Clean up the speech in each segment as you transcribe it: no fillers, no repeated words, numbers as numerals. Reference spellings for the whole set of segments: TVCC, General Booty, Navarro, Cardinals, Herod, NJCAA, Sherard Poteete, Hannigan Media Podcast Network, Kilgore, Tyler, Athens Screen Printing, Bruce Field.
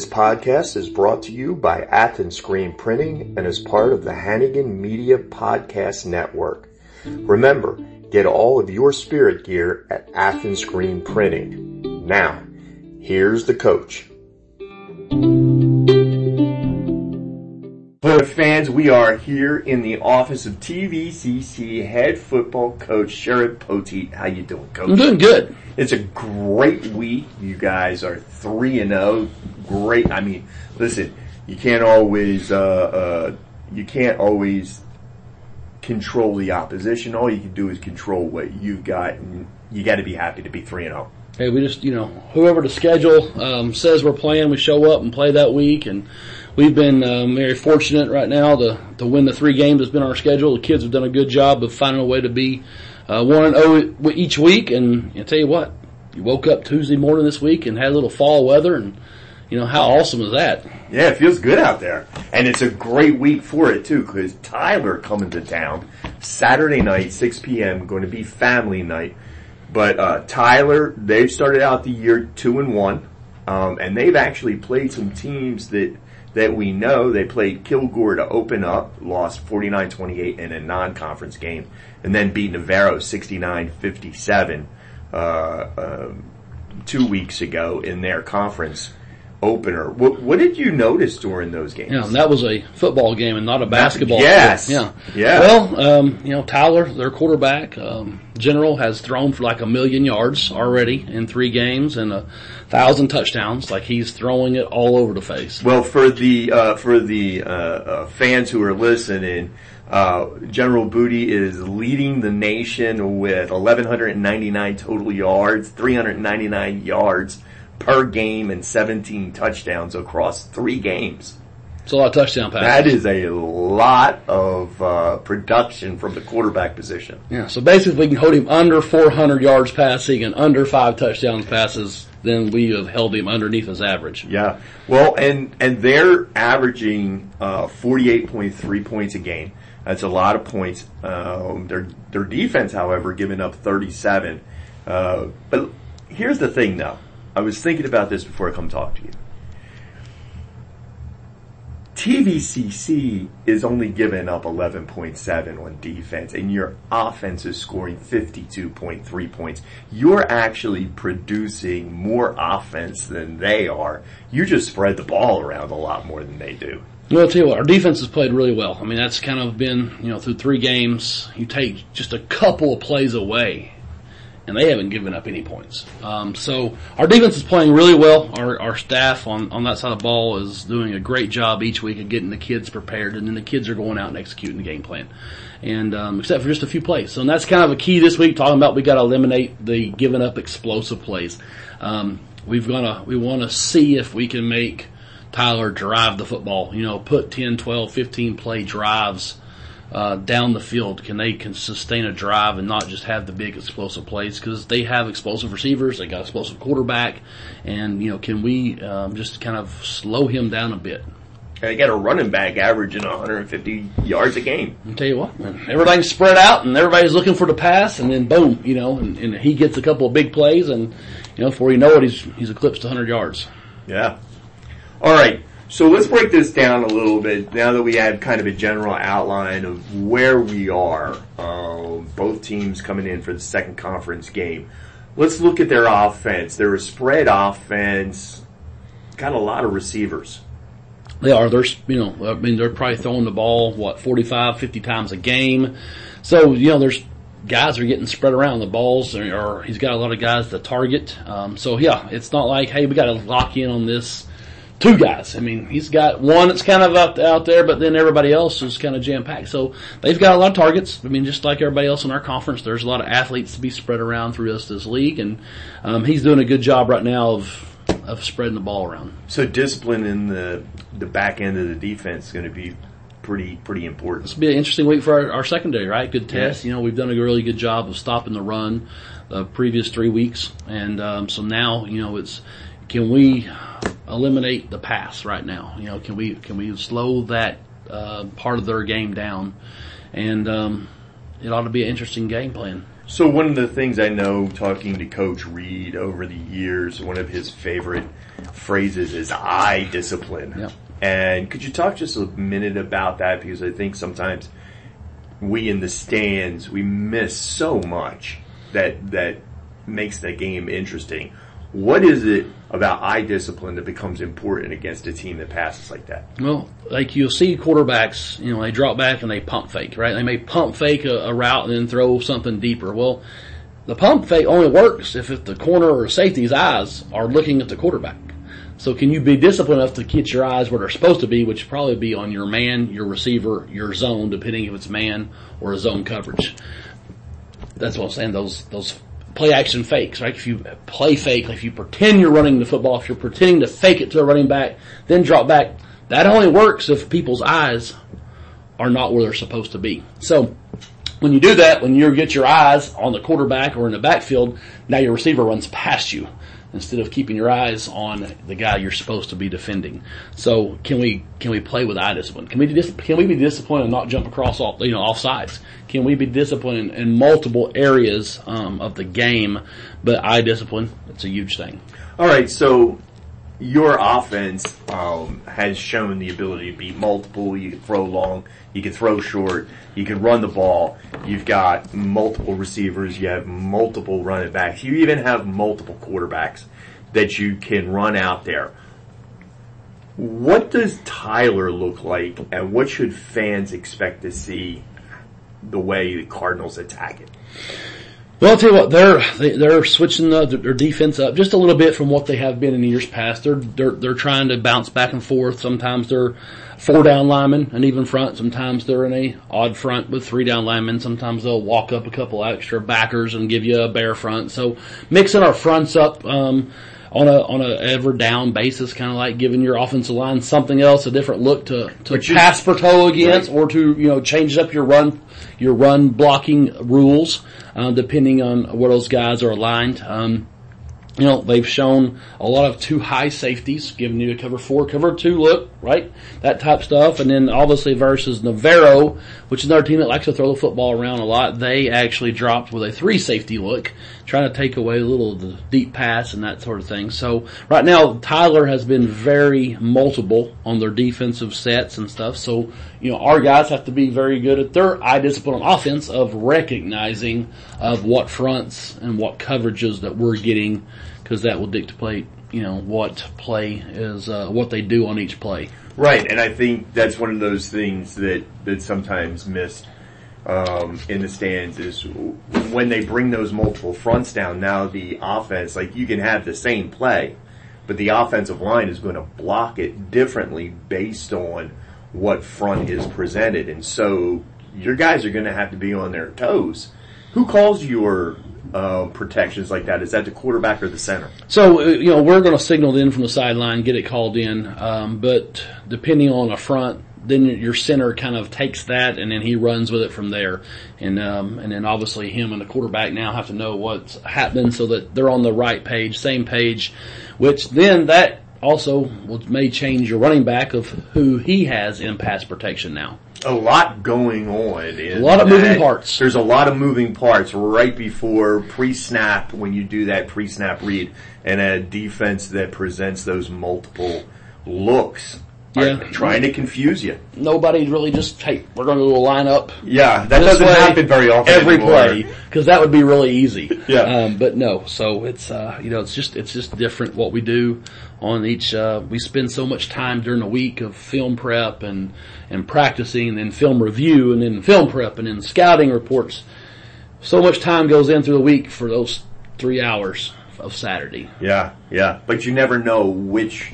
This podcast is brought to you by Athens Screen Printing and is part of the Hannigan Media Podcast Network. Remember, get all of your spirit gear at Athens Screen Printing. Now, here's the coach. Hello fans, we are here in the office of TVCC head football coach Sherard Poteete. How you doing, coach? I'm doing good. It's a great week. You guys are 3-0. Great. I mean, listen, you can't always control the opposition. All you can do is control what you got, and you got to be happy to be 3-0. Hey, we just, whoever the schedule says we're playing, we show up and play that week. And we've been very fortunate right now to win the three games that's been our schedule. The kids have done a good job of finding a way to be 1-0 each week. And I tell you what, you woke up Tuesday morning this week and had a little fall weather, and how awesome is that? Yeah, it feels good out there. And it's a great week for it, too, because Tyler coming to town Saturday night, 6 p.m., going to be family night. But Tyler, they've started out the year 2-1, and they've actually played some teams that we know. They played Kilgore to open up, lost 49-28 in a non-conference game, and then beat Navarro 69-57 2 weeks ago in their conference opener. What did you notice during those games? Yeah, and that was a football game and not a basketball game. Yes. Yeah. Yeah. Well, Tyler, their quarterback, General, has thrown for like 1 million yards already in 3 games and 1,000 touchdowns. Like, he's throwing it all over the face. Well, for the fans who are listening, General Booty is leading the nation with 1,199 total yards, 399 yards per game, and 17 touchdowns across 3 games. It's a lot of touchdown passes. That is a lot of production from the quarterback position. Yeah, so basically if we can hold him under 400 yards passing and under 5 touchdowns passes, then we have held him underneath his average. Yeah, well, and they're averaging 48.3 points a game. That's a lot of points. Their defense, however, giving up 37. But here's the thing, though. I was thinking about this before I come talk to you. TVCC is only giving up 11.7 on defense, and your offense is scoring 52.3 points. You're actually producing more offense than they are. You just spread the ball around a lot more than they do. Well, I'll tell you what, our defense has played really well. I mean, that's kind of been, through 3 games, you take just a couple of plays away, and they haven't given up any points. So our defense is playing really well. Our staff on that side of the ball is doing a great job each week of getting the kids prepared, and then the kids are going out and executing the game plan. And except for just a few plays. So, and that's kind of a key this week, talking about we got to eliminate the giving up explosive plays. We want to see if we can make Tyler drive the football, put 10, 12, 15 play drives down the field. Can they sustain a drive and not just have the big explosive plays? Because they have explosive receivers, they got explosive quarterback, and can we just kind of slow him down a bit? They got a running back averaging 150 yards a game. I'll tell you what, man, everything's spread out and everybody's looking for the pass, and then boom, and he gets a couple of big plays, and before you know it, he's eclipsed 100 yards. Yeah. All right. So let's break this down a little bit now that we have kind of a general outline of where we are. Both teams coming in for the second conference game. Let's look at their offense. They're a spread offense, got a lot of receivers. They are. They're probably throwing the ball, 45, 50 times a game. So, there's guys are getting spread around. The balls, or he's got a lot of guys to target. So, yeah, it's not like, hey, we got to lock in on this. 2 guys. I mean, he's got one that's kind of out there, but then everybody else is kind of jam-packed. So they've got a lot of targets. I mean, just like everybody else in our conference, there's a lot of athletes to be spread around through this league, and he's doing a good job right now of spreading the ball around. So discipline in the back end of the defense is going to be pretty important. It's going to be an interesting week for our secondary, right? Good test. Yeah. We've done a really good job of stopping the run the previous 3 weeks, and so now, it's can we eliminate the pass right now? Can we slow that part of their game down? And it ought to be an interesting game plan. So one of the things I know, talking to Coach Reed over the years, one of his favorite phrases is eye discipline. Yeah. And could you talk just a minute about that? Because I think sometimes we in the stands, we miss so much that makes the game interesting. What is it about eye discipline that becomes important against a team that passes like that? Well, like you'll see quarterbacks, they drop back and they pump fake, right? They may pump fake a route and then throw something deeper. Well, the pump fake only works if the corner or safety's eyes are looking at the quarterback. So can you be disciplined enough to get your eyes where they're supposed to be, which would probably be on your man, your receiver, your zone, depending if it's man or zone coverage. That's what I'm saying, those play action fakes, right? If you play fake, if you pretend you're running the football, if you're pretending to fake it to a running back, then drop back, that only works if people's eyes are not where they're supposed to be. So when you do that, when you get your eyes on the quarterback or in the backfield, now your receiver runs past you, instead of keeping your eyes on the guy you're supposed to be defending. So can we play with eye discipline? Can we be disciplined and not jump across off sides? Can we be disciplined in multiple areas of the game? But eye discipline, it's a huge thing. All right, so your offense has shown the ability to be multiple. You can throw long, you can throw short, you can run the ball. You've got multiple receivers, you have multiple running backs, you even have multiple quarterbacks that you can run out there. What does Tyler look like, and what should fans expect to see the way the Cardinals attack it? Well, I'll tell you what, they're switching their defense up just a little bit from what they have been in years past. They're trying to bounce back and forth. Sometimes they're 4-down linemen, an even front. Sometimes they're in a odd front with 3-down linemen. Sometimes they'll walk up a couple extra backers and give you a bare front. So mixing our fronts up, on a ever down basis, kind of like giving your offensive line something else, a different look to pass for toe against, right, or to, change up your run blocking rules, depending on where those guys are aligned. They've shown a lot of too high safeties, giving you a cover 4, cover 2 look, right? That type stuff. And then obviously versus Navarro, which is another team that likes to throw the football around a lot, they actually dropped with a 3 safety look, trying to take away a little of the deep pass and that sort of thing. So right now, Tyler has been very multiple on their defensive sets and stuff. So, our guys have to be very good at their eye discipline on offense of recognizing of what fronts and what coverages that we're getting, because that will dictate, what play is, what they do on each play. Right, and I think that's one of those things that's sometimes missed in the stands, is when they bring those multiple fronts down, now the offense, like you can have the same play, but the offensive line is going to block it differently based on what front is presented. And so your guys are going to have to be on their toes. Who calls your protections like that? Is that the quarterback or the center? So, we're going to signal in from the sideline, get it called in, but depending on a front, then your center kind of takes that and then he runs with it from there. And then obviously him and the quarterback now have to know what's happening so that they're on the right page, same page, which then that also may change your running back of who he has in pass protection now. A lot going on. A lot of moving parts. There's a lot of moving parts right before pre-snap, when you do that pre-snap read, and a defense that presents those multiple looks. Yeah. Trying to confuse you. Nobody really just, hey, we're going to do a lineup. Yeah, that doesn't happen very often every play, because that would be really easy. Yeah. But no, so it's, it's just different what we do on each, we spend so much time during the week of film prep and practicing, and then film review, and then film prep, and then scouting reports. So much time goes in through the week for those 3 hours of Saturday. Yeah. But you never know which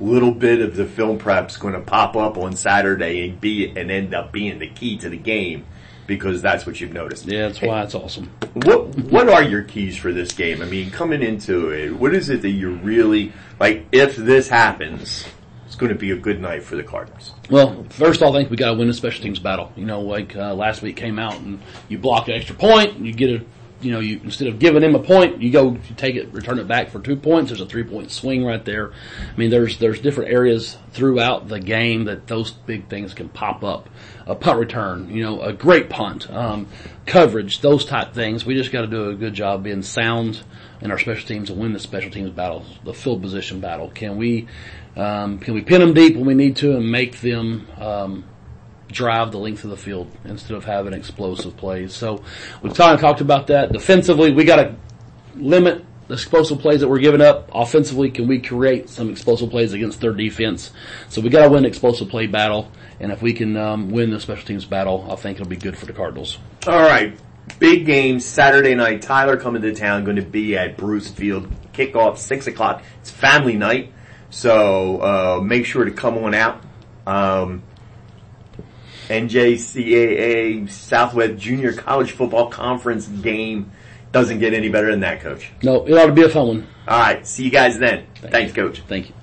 little bit of the film prep's going to pop up on Saturday and end up being the key to the game, because that's what you've noticed. Yeah, that's why it's awesome. What are your keys for this game? I mean, coming into it, what is it that you really, like, if this happens, it's going to be a good night for the Cardinals? Well, first of all, I think we got to win a special teams battle. Last week came out and you block an extra point, and you get a you know, you instead of giving him a point, you go you take it, return it back for 2 points. There's a 3-point swing right there. I mean, there's different areas throughout the game that those big things can pop up. A punt return, you know, a great punt, coverage, those type things. We just got to do a good job being sound in our special teams and win the special teams battle, the field position battle. Can we pin them deep when we need to and make them drive the length of the field instead of having explosive plays? So we've kind of talked about that. Defensively, we got to limit the explosive plays that we're giving up. Offensively, can we create some explosive plays against their defense? So we got to win the explosive play battle, and if we can win the special teams battle, I think it'll be good for the Cardinals. All right, big game Saturday night. Tyler coming to town, going to be at Bruce Field. Kickoff 6 o'clock. It's family night, so make sure to come on out. NJCAA Southwest Junior College Football Conference game. Doesn't get any better than that, Coach. No, it ought to be a fun one. All right. See you guys then. Thanks, Coach. Thank you.